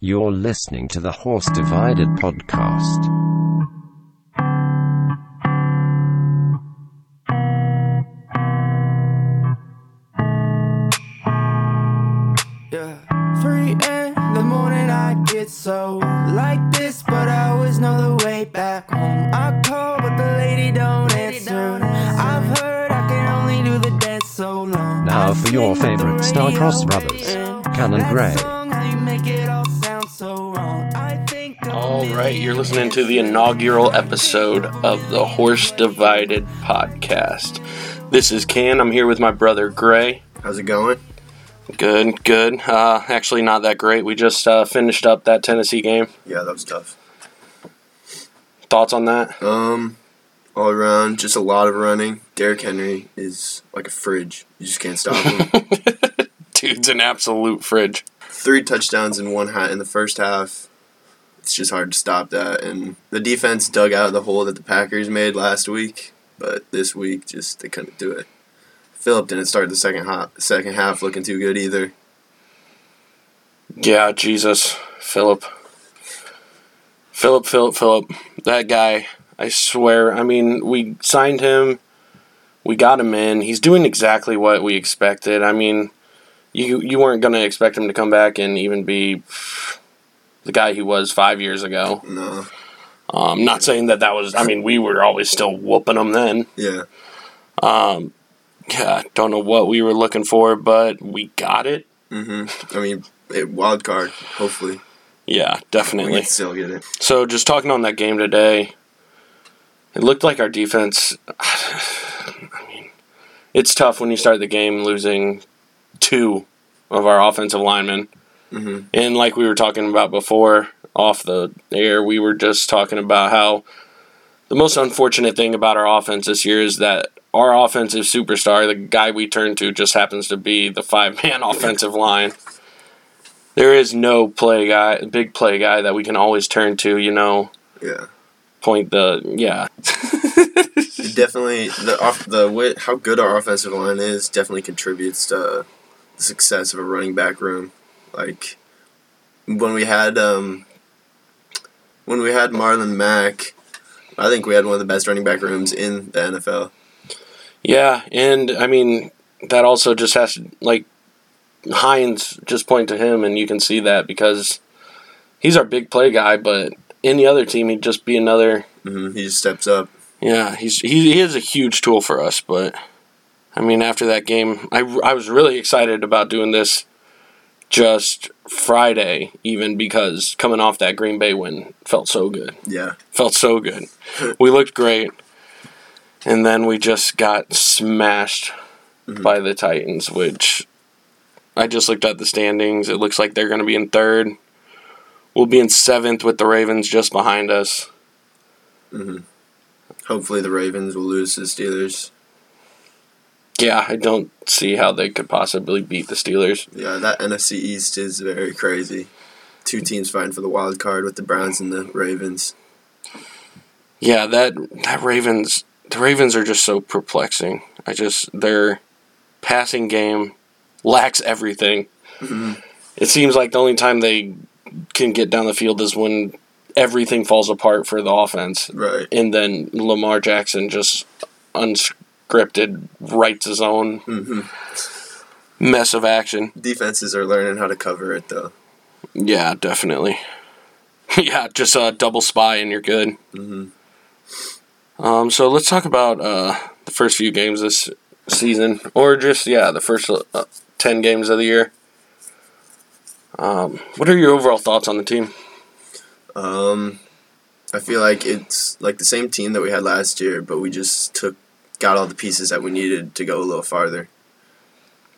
You're listening to the Horse Divided podcast. Yeah. 3 in the morning, I get so like this, but I always know the way back home. I call, but the lady don't answer. I've heard I can only do the dance so long. Now for your favorite star-crossed brothers, Cannon Gray. Alright, you're listening to the inaugural episode of the Horse Divided podcast. This is Can. I'm here with my brother Gray. How's it going? Good. Actually, not that great. We just finished up that Tennessee game. Yeah, that was tough. Thoughts on that? All around, just a lot of running. Derrick Henry is like a fridge. You just can't stop him. Dude's an absolute fridge. 3 touchdowns in one hat in the first half. It's just hard to stop that, and the defense dug out the hole that the Packers made last week, but this week just they couldn't do it. Phillip didn't start the second half looking too good either. Yeah, Jesus, Phillip. That guy, I swear. I mean, we signed him, we got him in. He's doing exactly what we expected. I mean, you weren't gonna expect him to come back and even be the guy he was 5 years ago. No. Not saying that was... I mean, we were always still whooping him then. Yeah. Yeah, don't know what we were looking for, but we got it. Mm-hmm. I mean, wild card, hopefully. Yeah, definitely. We can still get it. So, just talking on that game today, it looked like our defense... I mean, it's tough when you start the game losing 2 of our offensive linemen. Mm-hmm. And like we were talking about before, off the air, we were just talking about how the most unfortunate thing about our offense this year is that our offensive superstar, the guy we turn to, just happens to be the 5-man offensive line. There is no big play guy that we can always turn to, you know. Yeah. Definitely, how good our offensive line is definitely contributes to the success of a running back room. Like, when we had Marlon Mack, I think we had one of the best running back rooms in the NFL. Yeah, and, I mean, that also just has to, like, Hines, just point to him, and you can see that because he's our big play guy, but any other team, he'd just be another. Mm-hmm. He just steps up. Yeah, he is a huge tool for us, but, I mean, after that game, I was really excited about doing this just Friday, even, because coming off that Green Bay win felt so good. Yeah. Felt so good. We looked great. And then we just got smashed by the Titans, which I just looked at the standings. It looks like they're going to be in 3rd. We'll be in 7th with the Ravens just behind us. Mm-hmm. Hopefully the Ravens will lose to the Steelers. Yeah, I don't see how they could possibly beat the Steelers. Yeah, that NFC East is very crazy. 2 teams fighting for the wild card with the Browns and the Ravens. Yeah, the Ravens are just so perplexing. Their passing game lacks everything. Mm-hmm. It seems like the only time they can get down the field is when everything falls apart for the offense. Right. And then Lamar Jackson just scripted, writes his own mess of action. Defenses are learning how to cover it, though. Yeah, definitely. Yeah, just a double spy and you're good. Mm-hmm. So let's talk about the first few games this season, or just, the first 10 games of the year. What are your overall thoughts on the team? I feel like it's like the same team that we had last year, but we just got all the pieces that we needed to go a little farther.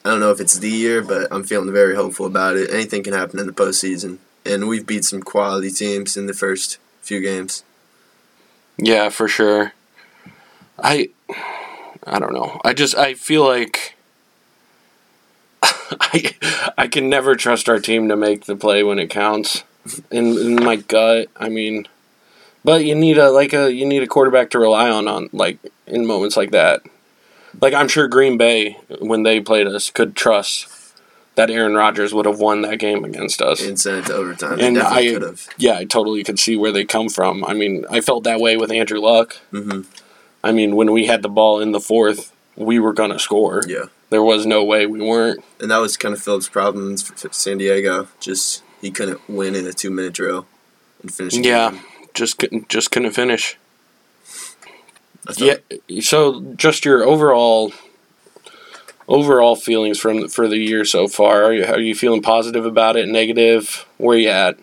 I don't know if it's the year, but I'm feeling very hopeful about it. Anything can happen in the postseason. And we've beat some quality teams in the first few games. Yeah, for sure. I don't know. I feel like I can never trust our team to make the play when it counts. In my gut, I mean... But you need a quarterback to rely on like in moments like that. Like I'm sure Green Bay when they played us could trust that Aaron Rodgers would have won that game against us and sent it to overtime. And I could have. Yeah, I totally could see where they come from. I mean, I felt that way with Andrew Luck. Mm-hmm. I mean, when we had the ball in the fourth, we were going to score. Yeah. There was no way we weren't. And that was kind of Phillip's problem for San Diego. Just he couldn't win in a 2-minute drill and finish the game. Just couldn't finish. So just your overall feelings for the year so far. Are you feeling positive about it? Negative? Where are you at?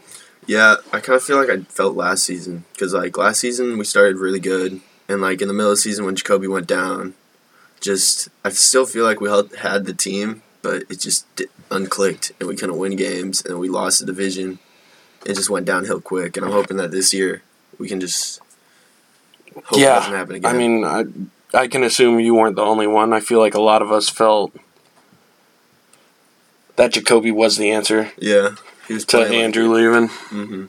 Yeah, I kind of feel like I felt last season because last season we started really good, and in the middle of the season when Jacoby went down, I still feel like we had the team, but it just unclicked and we couldn't win games and we lost the division. It just went downhill quick, and I'm hoping that this year we can just. Hope it doesn't happen again. I mean, I can assume you weren't the only one. I feel like a lot of us felt that Jacoby was the answer. Yeah, he was to Andrew leaving. Mm-hmm.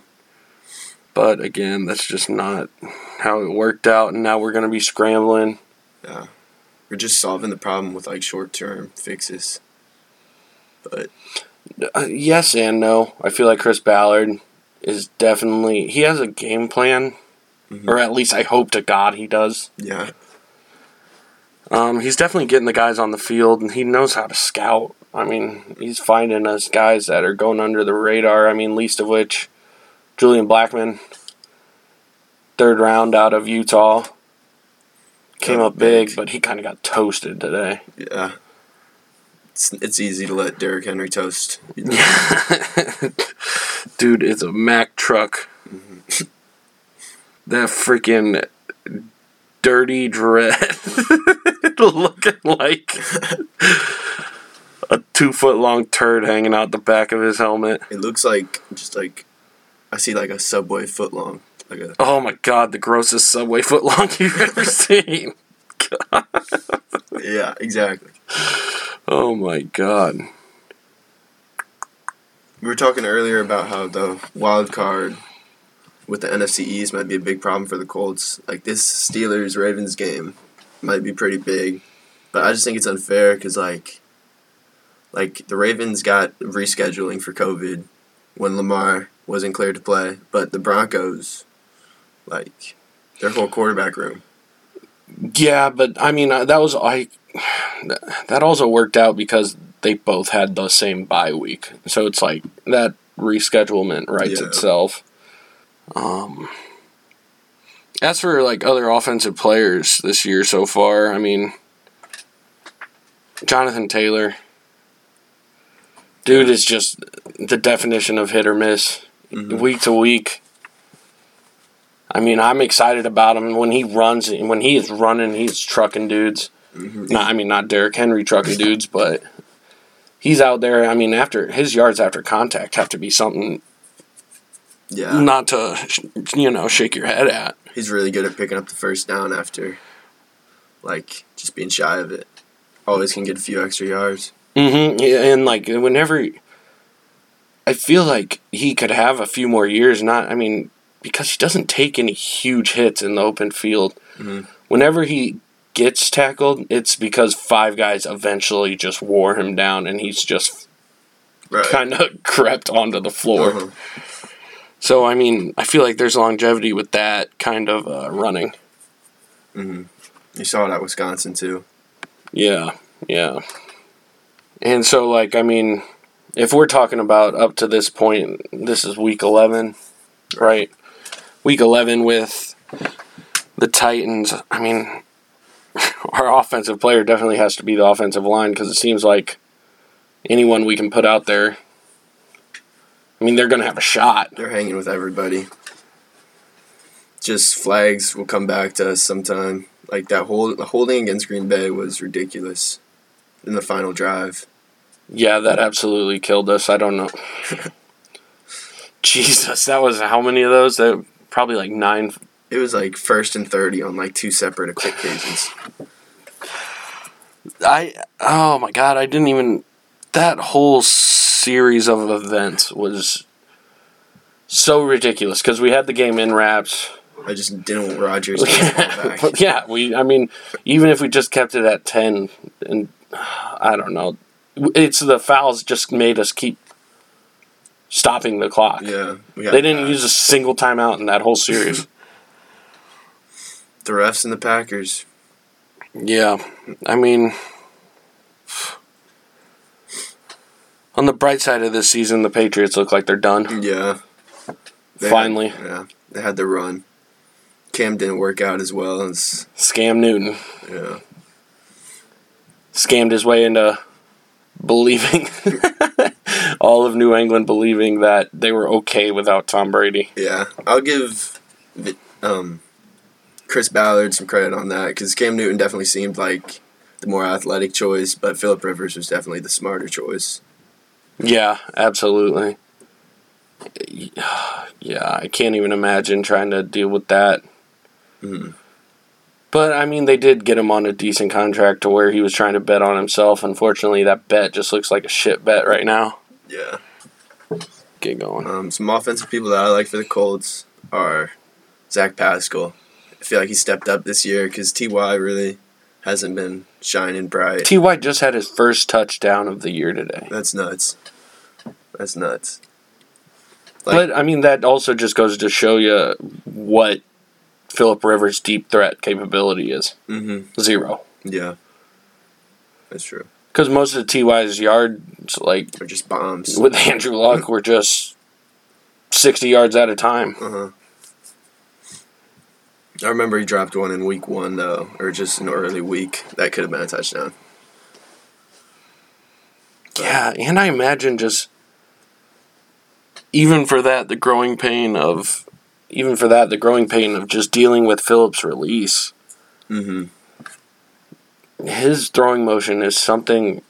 But again, that's just not how it worked out, and now we're going to be scrambling. Yeah, we're just solving the problem with short-term fixes. But yes and no. I feel like Chris Ballard is definitely he has a game plan. Mm-hmm. Or at least I hope to God he does. Yeah. He's definitely getting the guys on the field, and he knows how to scout. I mean, he's finding us guys that are going under the radar. I mean, least of which, Julian Blackman, 3rd round out of Utah. Came up big, but he kind of got toasted today. Yeah. It's easy to let Derrick Henry toast. You know? Dude, it's a Mack truck. Mm-hmm. That freaking dirty dread looking like a 2-foot-long turd hanging out the back of his helmet. It looks I see a Subway footlong. Oh my God, the grossest Subway footlong you've ever seen. God. Yeah, exactly. Oh my God. We were talking earlier about how the wild card with the NFC East might be a big problem for the Colts. This Steelers-Ravens game might be pretty big. But I just think it's unfair because, the Ravens got rescheduling for COVID when Lamar wasn't cleared to play. But the Broncos, their whole quarterback room. Yeah, but, I mean, that also worked out because they both had the same bye week. So it's that reschedulement rights itself. As for other offensive players this year so far, I mean, Jonathan Taylor, dude is just the definition of hit or miss, mm-hmm. week to week. I mean, I'm excited about him when he runs. When he is running, he's trucking dudes. Mm-hmm. Not Derrick Henry trucking dudes, but he's out there. I mean, after his yards after contact have to be something. Yeah. Not to, shake your head at. He's really good at picking up the first down after, just being shy of it. Always can get a few extra yards. Mm-hmm. Yeah, and, I feel like he could have a few more years, because he doesn't take any huge hits in the open field. Mm-hmm. Whenever he gets tackled, it's because 5 guys eventually just wore him down, and he's just kind of crept onto the floor. Uh-huh. So, I feel like there's longevity with that kind of running. Mm-hmm. You saw it at Wisconsin, too. Yeah. And so, if we're talking about up to this point, this is Week 11, right? Week 11 with the Titans. Our offensive player definitely has to be the offensive line because it seems like anyone we can put out there, they're going to have a shot. They're hanging with everybody. Just flags will come back to us sometime. The holding against Green Bay was ridiculous in the final drive. Yeah, that absolutely killed us. I don't know. Jesus, that was how many of those? That probably 9. It was 1st and 30 on 2 separate occasions. Oh my God, I didn't even that whole series of events was so ridiculous because we had the game in wraps. I just didn't want Rodgers to come back. Even if we just kept it at 10, and I don't know, It's the fouls just made us keep stopping the clock. Yeah. They didn't use a single timeout in that whole series. The refs and the Packers. Yeah. I mean, on the bright side of this season, the Patriots look like they're done. Yeah. Finally. They had the run. Cam didn't work out as well. As Scam Newton. Yeah. Scammed his way into believing, all of New England believing that they were okay without Tom Brady. Yeah. I'll give Chris Ballard some credit on that, because Cam Newton definitely seemed like the more athletic choice, but Phillip Rivers was definitely the smarter choice. Yeah, absolutely. Yeah, I can't even imagine trying to deal with that. Mm. But, I mean, they did get him on a decent contract to where he was trying to bet on himself. Unfortunately, that bet just looks like a shit bet right now. Yeah. Get going. Some offensive people that I like for the Colts are Zach Pascal. I feel like he stepped up this year because T.Y. really hasn't been shining bright. T.Y. just had his first touchdown of the year today. That's nuts. But, I mean, that also just goes to show you what Phillip Rivers' deep threat capability is. Mm-hmm. Zero. Yeah. That's true. Because most of the T.Y.'s yards, like, are just bombs. With Andrew Luck, were just 60 yards at a time. Uh-huh. I remember he dropped one in week one, though, or just an early week. That could have been a touchdown. But. Yeah, and I imagine just... Even for that, the growing pain of just dealing with Phillip's release. Mm-hmm. His throwing motion is something.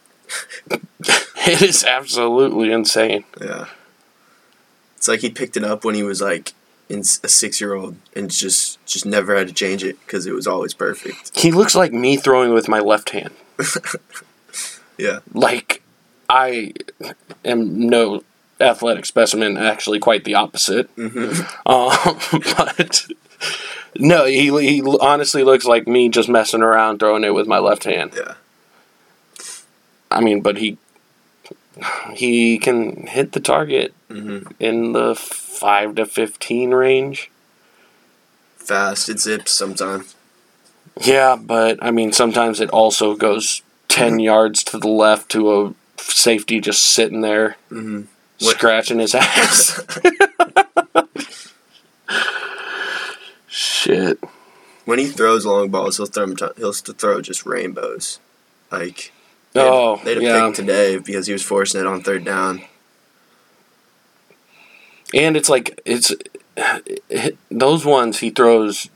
It is absolutely insane. Yeah, it's like he picked it up when he was like in a 6-year-old and just never had to change it because it was always perfect. He looks like me throwing with my left hand. Yeah, like I am no athletic specimen, actually quite the opposite. Mm-hmm. But no, he honestly looks like me just messing around, throwing it with my left hand. Yeah. I mean, but he can hit the target in the 5 to 15 range. Fast, it zips sometimes. Yeah, but I mean, sometimes it also goes 10 yards to the left to a safety just sitting there. Mm-hmm. Scratching his ass. Shit. When he throws long balls, he'll throw just rainbows. Like, they'd have picked today because he was forcing it on third down. And it's like, those ones he throws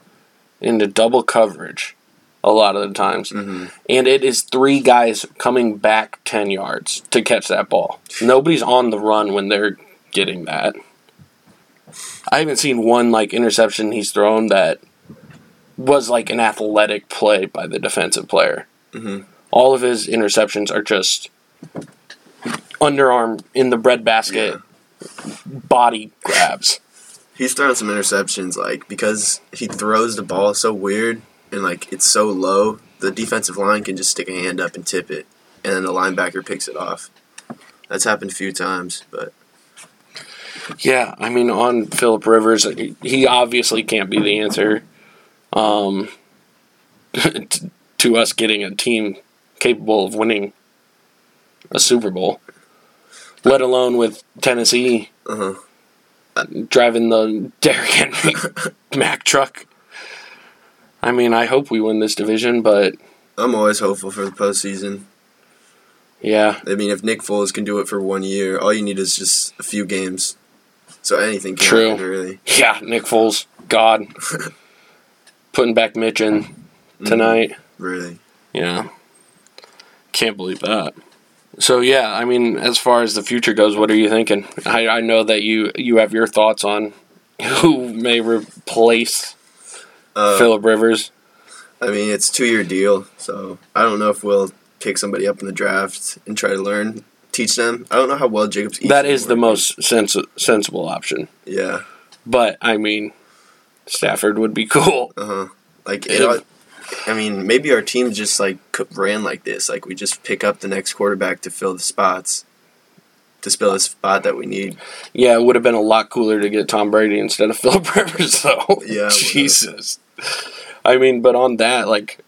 into double coverage a lot of the times. Mm-hmm. And it is 3 guys coming back 10 yards to catch that ball. Nobody's on the run when they're getting that. I haven't seen one, like, interception he's thrown that was, like, an athletic play by the defensive player. Mm-hmm. All of his interceptions are just underarm in the breadbasket, body grabs. He's thrown some interceptions, like, because he throws the ball so weird, and, like, it's so low, the defensive line can just stick a hand up and tip it, and then the linebacker picks it off. That's happened a few times, but... Yeah, I mean, on Phillip Rivers, he obviously can't be the answer to us getting a team capable of winning a Super Bowl, let alone with Tennessee driving the Derrick Henry Mack truck. I mean, I hope we win this division, but... I'm always hopeful for the postseason. Yeah. I mean, if Nick Foles can do it for 1 year, all you need is just a few games. So anything can happen, really. Yeah, Nick Foles, God. Putting back Mitch in tonight. Really? Yeah. Can't believe that. So, yeah, I mean, as far as the future goes, what are you thinking? I know that you have your thoughts on who may replace... Phillip Rivers. I mean, it's a 2-year deal, so I don't know if we'll pick somebody up in the draft and try to learn, teach them. I don't know how well Jacobs. That is the most sensible option. Yeah, but I mean, Stafford would be cool. Uh huh. Like it, I mean, maybe our team just, like, ran like this. Like, we just pick up the next quarterback to fill the spots, to fill the spot that we need. Yeah, it would have been a lot cooler to get Tom Brady instead of Phillip Rivers, though. Yeah. Jesus. I mean, but on that, like,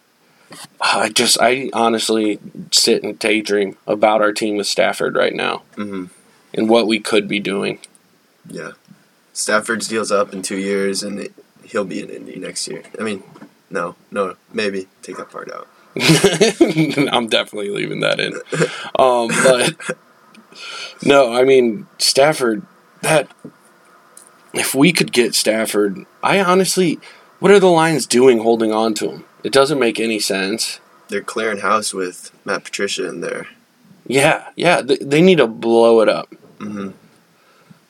I honestly sit and daydream about our team with Stafford right now and what we could be doing. Yeah. Stafford's deal's up in 2 years, and he'll be in Indy next year. I mean, no, maybe. Take that part out. I'm definitely leaving that in. But, no, I mean, Stafford, if we could get Stafford, I honestly, what are the Lions doing holding on to him? It doesn't make any sense. They're clearing house with Matt Patricia in there. Yeah, they need to blow it up.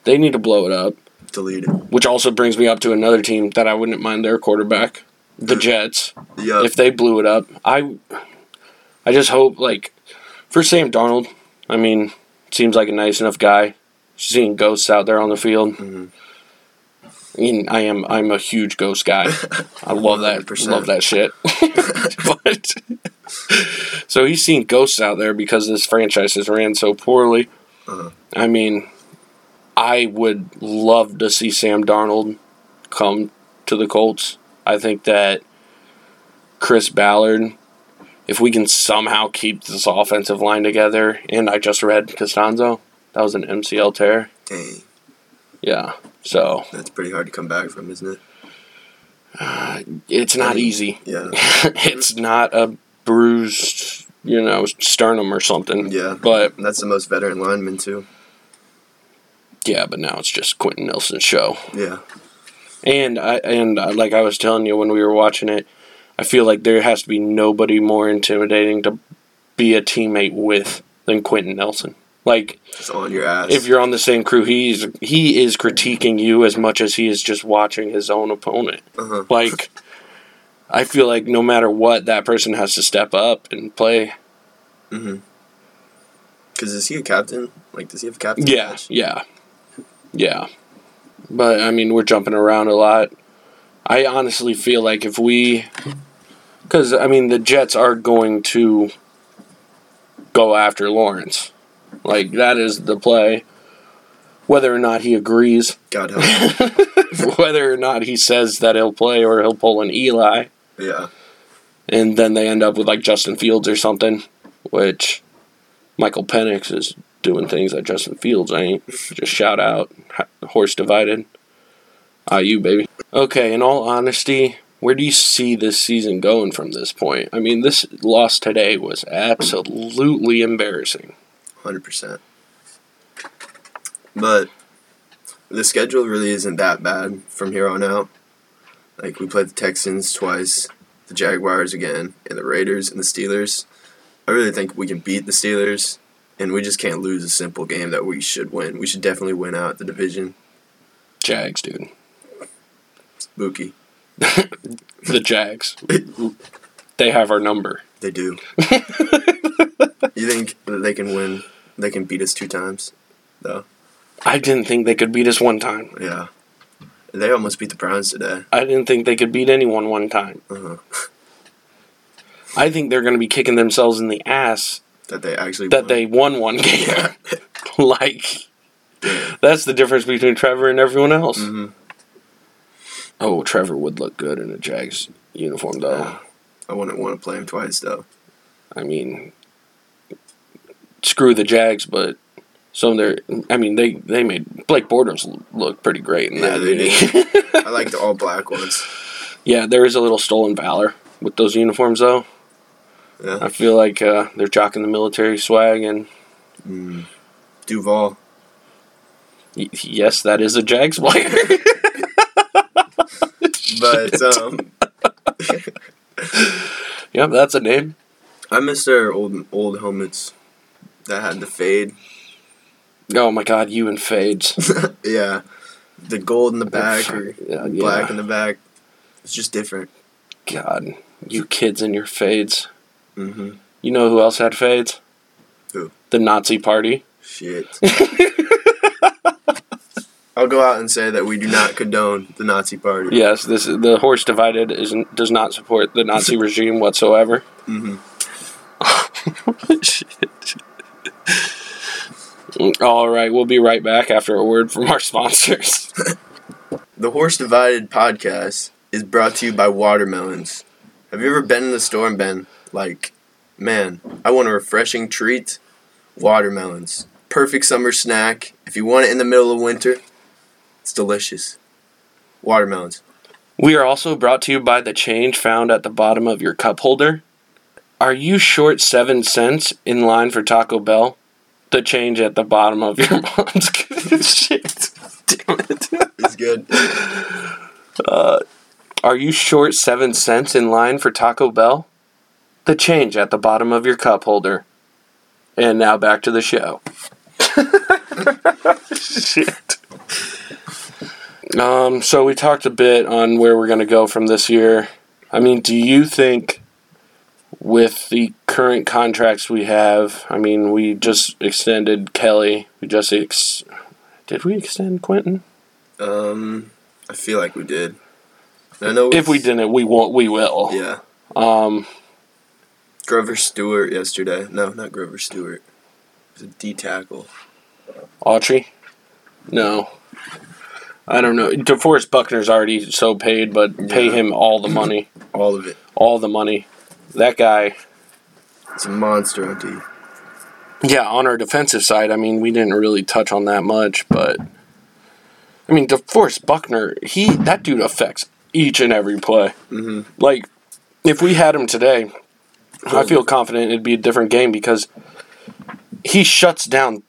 They need to blow it up. Delete it. Which also brings me up to another team that I wouldn't mind their quarterback, the Jets. Yep. If they blew it up, I just hope, like, for Sam Darnold, I mean, seems like a nice enough guy. Seeing ghosts out there on the field. I mean, I'm a huge ghost guy. I love 100%. Love that shit. But so he's seen ghosts out there because this franchise has ran so poorly. I mean, I would love to see Sam Darnold come to the Colts. I think that Chris Ballard, if we can somehow keep this offensive line together, and I just read Costanzo, that was an MCL tear. Dang. Yeah, so. That's pretty hard to come back from, isn't it? It's not easy. Yeah. It's not a bruised, sternum or something. Yeah, but that's the most veteran lineman, too. Yeah, but now it's just Quentin Nelson's show. Yeah. And like I was telling you when we were watching it, I feel like there has to be nobody more intimidating to be a teammate with than Quentin Nelson. Like, it's on your ass. If you're on the same crew, he is critiquing you as much as he is just watching his own opponent. Like, I feel like no matter what, that person has to step up and play. Because is he a captain? Like, does he have a captain? Yeah. But, I mean, we're jumping around a lot. I honestly feel like if we... Because, I mean, the Jets are going to go after Lawrence. Like, that is the play. Whether or not he agrees. God help. Whether or not he says that he'll play or he'll pull an Eli. Yeah. And then they end up with, like, Justin Fields or something. Which, Michael Penix is... doing things like Justin Fields ain't. Just shout out. Horse divided. IU, baby. Okay, in all honesty, where do you see this season going from this point? I mean, this loss today was absolutely embarrassing. 100%. But the schedule really isn't that bad from here on out. Like, we played the Texans twice, the Jaguars again, and the Raiders and the Steelers. I really think we can beat the Steelers. And we just can't lose a simple game that we should win. We should definitely win out the division. Jags, dude. Spooky. The Jags. They have our number. They do. You think they can win? They can beat us 2 times, though? I didn't think they could beat us 1 time. Yeah. They almost beat the Browns today. I didn't think they could beat anyone 1 time. I think they're going to be kicking themselves in the ass That they won 1 game. Yeah. Like, yeah. That's the difference between Trevor and everyone else. Oh, Trevor would look good in a Jags uniform, though. Yeah. I wouldn't want to play him twice, though. I mean, screw the Jags, but some of their... I mean, they made Blake Bortles look pretty great in that. Yeah, they did. I like the all-black ones. Yeah, there is a little stolen valor with those uniforms, though. Yeah. I feel like they're jocking the military swag and... Duval. Yes, that is a Jags player. But, yeah, that's a name. I miss their old helmets that had the fade. Oh, my God, you and fades. Yeah. The gold in the back or black in the back. It's just different. God, you kids and your fades. You know who else had fades? Who? The Nazi Party. Shit. I'll go out and say that we do not condone the Nazi Party. Yes, this is, the horse divided does not support the Nazi regime whatsoever. Mm-hmm. Shit. All right, we'll be right back after a word from our sponsors. The Horse Divided podcast is brought to you by Watermelons. Have you ever been in the store and been like, man, I want a refreshing treat? Watermelons. Perfect summer snack. If you want it in the middle of winter, it's delicious. Watermelons. We are also brought to you by the change found at the bottom of your cup holder. Are you short 7 cents in line for Taco Bell? The change at the bottom of your mom's shit. Damn it. It's good. Are you short 7 cents in line for Taco Bell? The change at the bottom of your cup holder. And now back to the show. Shit. So we talked a bit on where we're going to go from this year. I mean, do you think with the current contracts we have, I mean, we just extended Kelly. We just did we extend Quentin? I feel like we did. I know if we didn't, we won't. We will. Yeah. Grover Stewart yesterday. No, not Grover Stewart. It was a D tackle. Autry? No. I don't know. DeForest Buckner's already so paid, but pay him all the money. All of it. All the money. That guy. It's a monster on D. Yeah, on our defensive side, I mean, we didn't really touch on that much, but I mean, DeForest Buckner, that dude affects each and every play. Mm-hmm. Like, if we had him today, I feel confident it'd be a different game because he shuts down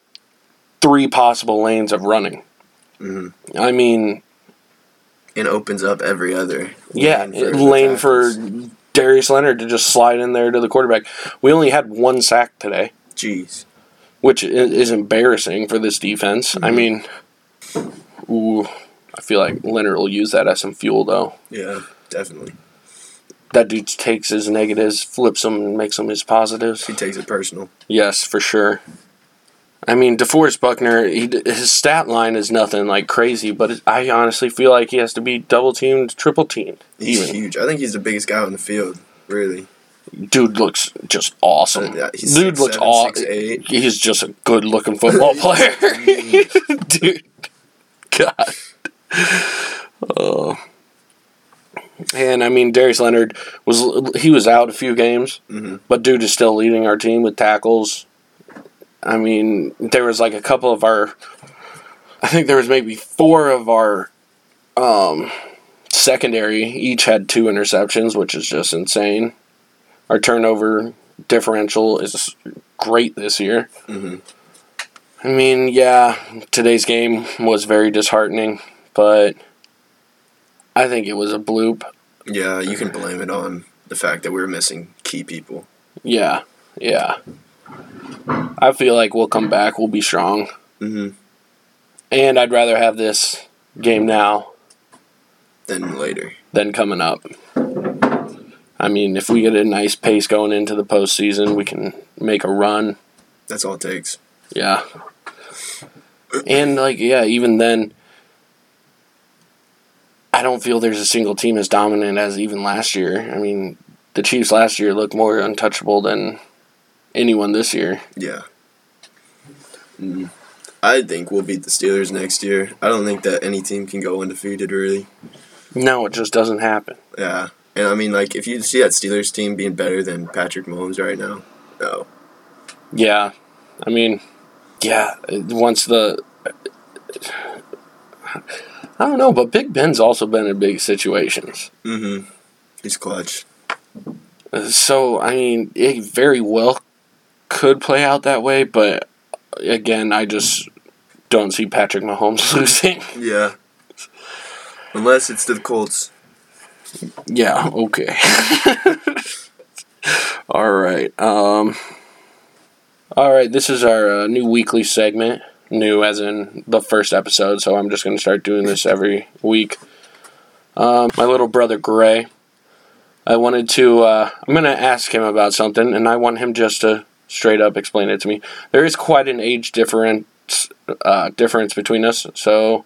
three possible lanes of running. Mm-hmm. I mean, and opens up every other lane for Darius Leonard to just slide in there to the quarterback. We only had one sack today. Jeez. Which is embarrassing for this defense. Mm-hmm. I mean, I feel like Leonard will use that as some fuel, though. Yeah, definitely. That dude takes his negatives, flips them, and makes them his positives. He takes it personal. Yes, for sure. I mean, DeForest Buckner, his stat line is nothing like crazy, but I honestly feel like he has to be double-teamed, triple-teamed. He's huge. I think he's the biggest guy on the field, really. Dude looks just awesome. He's dude 6'7", looks awesome. He's just a good-looking football player. Dude. God. And I mean, Darius Leonard was out a few games, mm-hmm. but dude is still leading our team with tackles. I mean, there was like a couple of our, I think there was maybe four of our secondary each had two interceptions, which is just insane. Our turnover differential is great this year. Mm-hmm. I mean, yeah, today's game was very disheartening, but I think it was a bloop. Yeah, you can blame it on the fact that we were missing key people. Yeah. I feel like we'll come back, we'll be strong. Mm-hmm. And I'd rather have this game now than later. Than coming up. I mean, if we get a nice pace going into the postseason, we can make a run. That's all it takes. Yeah. And, even then, I don't feel there's a single team as dominant as even last year. I mean, the Chiefs last year looked more untouchable than anyone this year. Yeah. I think we'll beat the Steelers next year. I don't think that any team can go undefeated, really. No, it just doesn't happen. Yeah. And, I mean, if you see that Steelers team being better than Patrick Mahomes right now, no. Yeah. I mean, yeah, I don't know, but Big Ben's also been in big situations. Mm-hmm. He's clutch. So, I mean, it very well could play out that way, but, again, I just don't see Patrick Mahomes losing. Yeah. Unless it's the Colts. Yeah, okay. All right, All right, this is our new weekly segment, new as in the first episode, so I'm just going to start doing this every week. My little brother, Gray, I'm going to ask him about something, and I want him just to straight up explain it to me. There is quite an age difference between us, so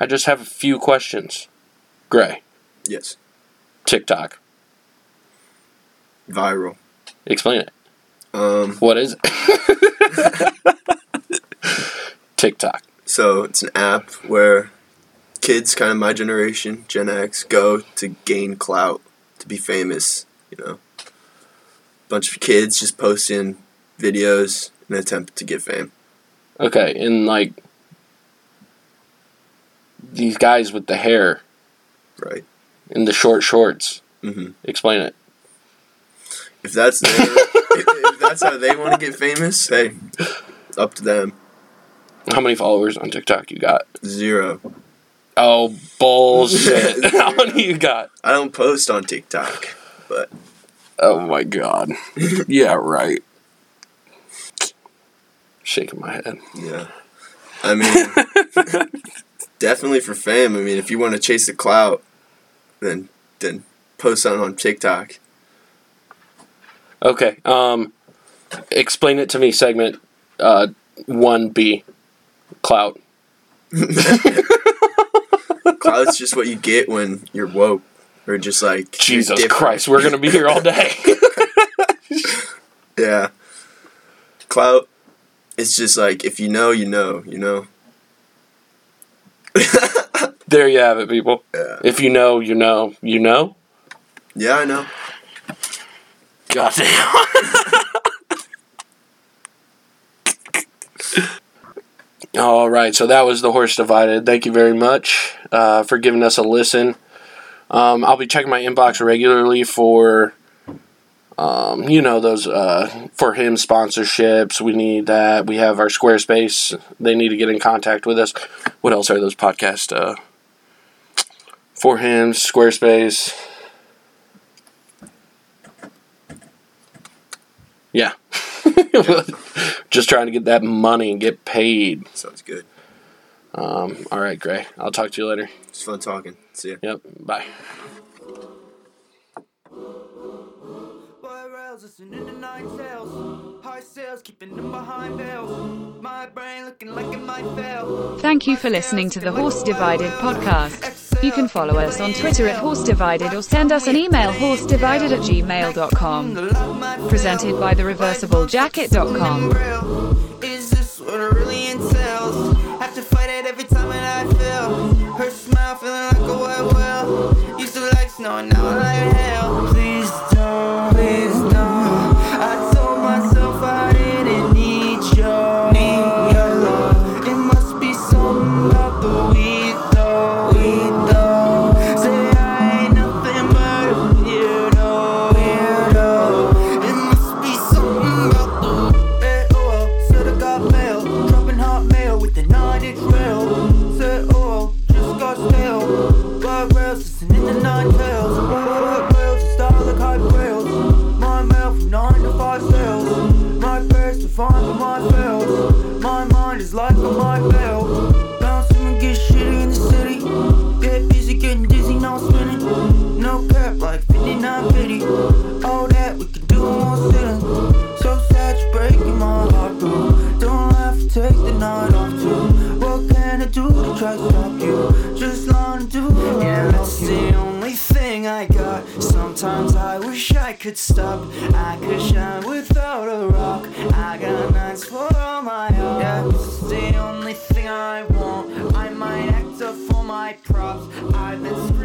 I just have a few questions. Gray. Yes. TikTok. Viral. Explain it. What is it? TikTok. So it's an app where kids, kind of my generation, Gen X, go to gain clout, to be famous, you know. Bunch of kids just posting videos in an attempt to get fame. Okay, and like these guys with the hair. Right. And the short shorts. Mm-hmm. Explain it. If that's their, if that's how they want to get famous, hey, up to them. How many followers on TikTok you got? 0. Oh, bullshit. How many you got? I don't post on TikTok, but... Oh, my God. Yeah, right. Shaking my head. Yeah. I mean, definitely for fame. I mean, if you want to chase the clout, then post something on TikTok. Okay. Explain it to me, segment 1B. Clout. Clout's just what you get when you're woke, or just like Jesus Christ, we're gonna be here all day. Yeah, clout. It's just like if you know, you know, you know. There you have it, people. Yeah. If you know, you know, you know. Yeah, I know. Goddamn. All right, so that was The Horse Divided. Thank you very much for giving us a listen. I'll be checking my inbox regularly for, those for him sponsorships. We need that. We have our Squarespace. They need to get in contact with us. What else are those podcasts? For him, Squarespace. Yeah. Just trying to get that money and get paid. Sounds good. All right, Gray. I'll talk to you later. It's fun talking. See ya. Yep. Bye. Listening to nine sales, high sales, keeping them behind bells. My brain looking like it might fail. Thank you for listening to the Horse Divided podcast. You can follow us on Twitter at Horse Divided or send us an email horsedivided@gmail.com. Presented by thereversiblejacket.com. Is this what it really entails? Have to fight it every time that I feel. Her smile feeling like a white whale. Used to like snow and now I like hell. Please don't, please don't. Sometimes I wish I could stop. I could shine without a rock. I got nights for all my own. Yeah, this is the only thing I want. I might act up for my props. I've been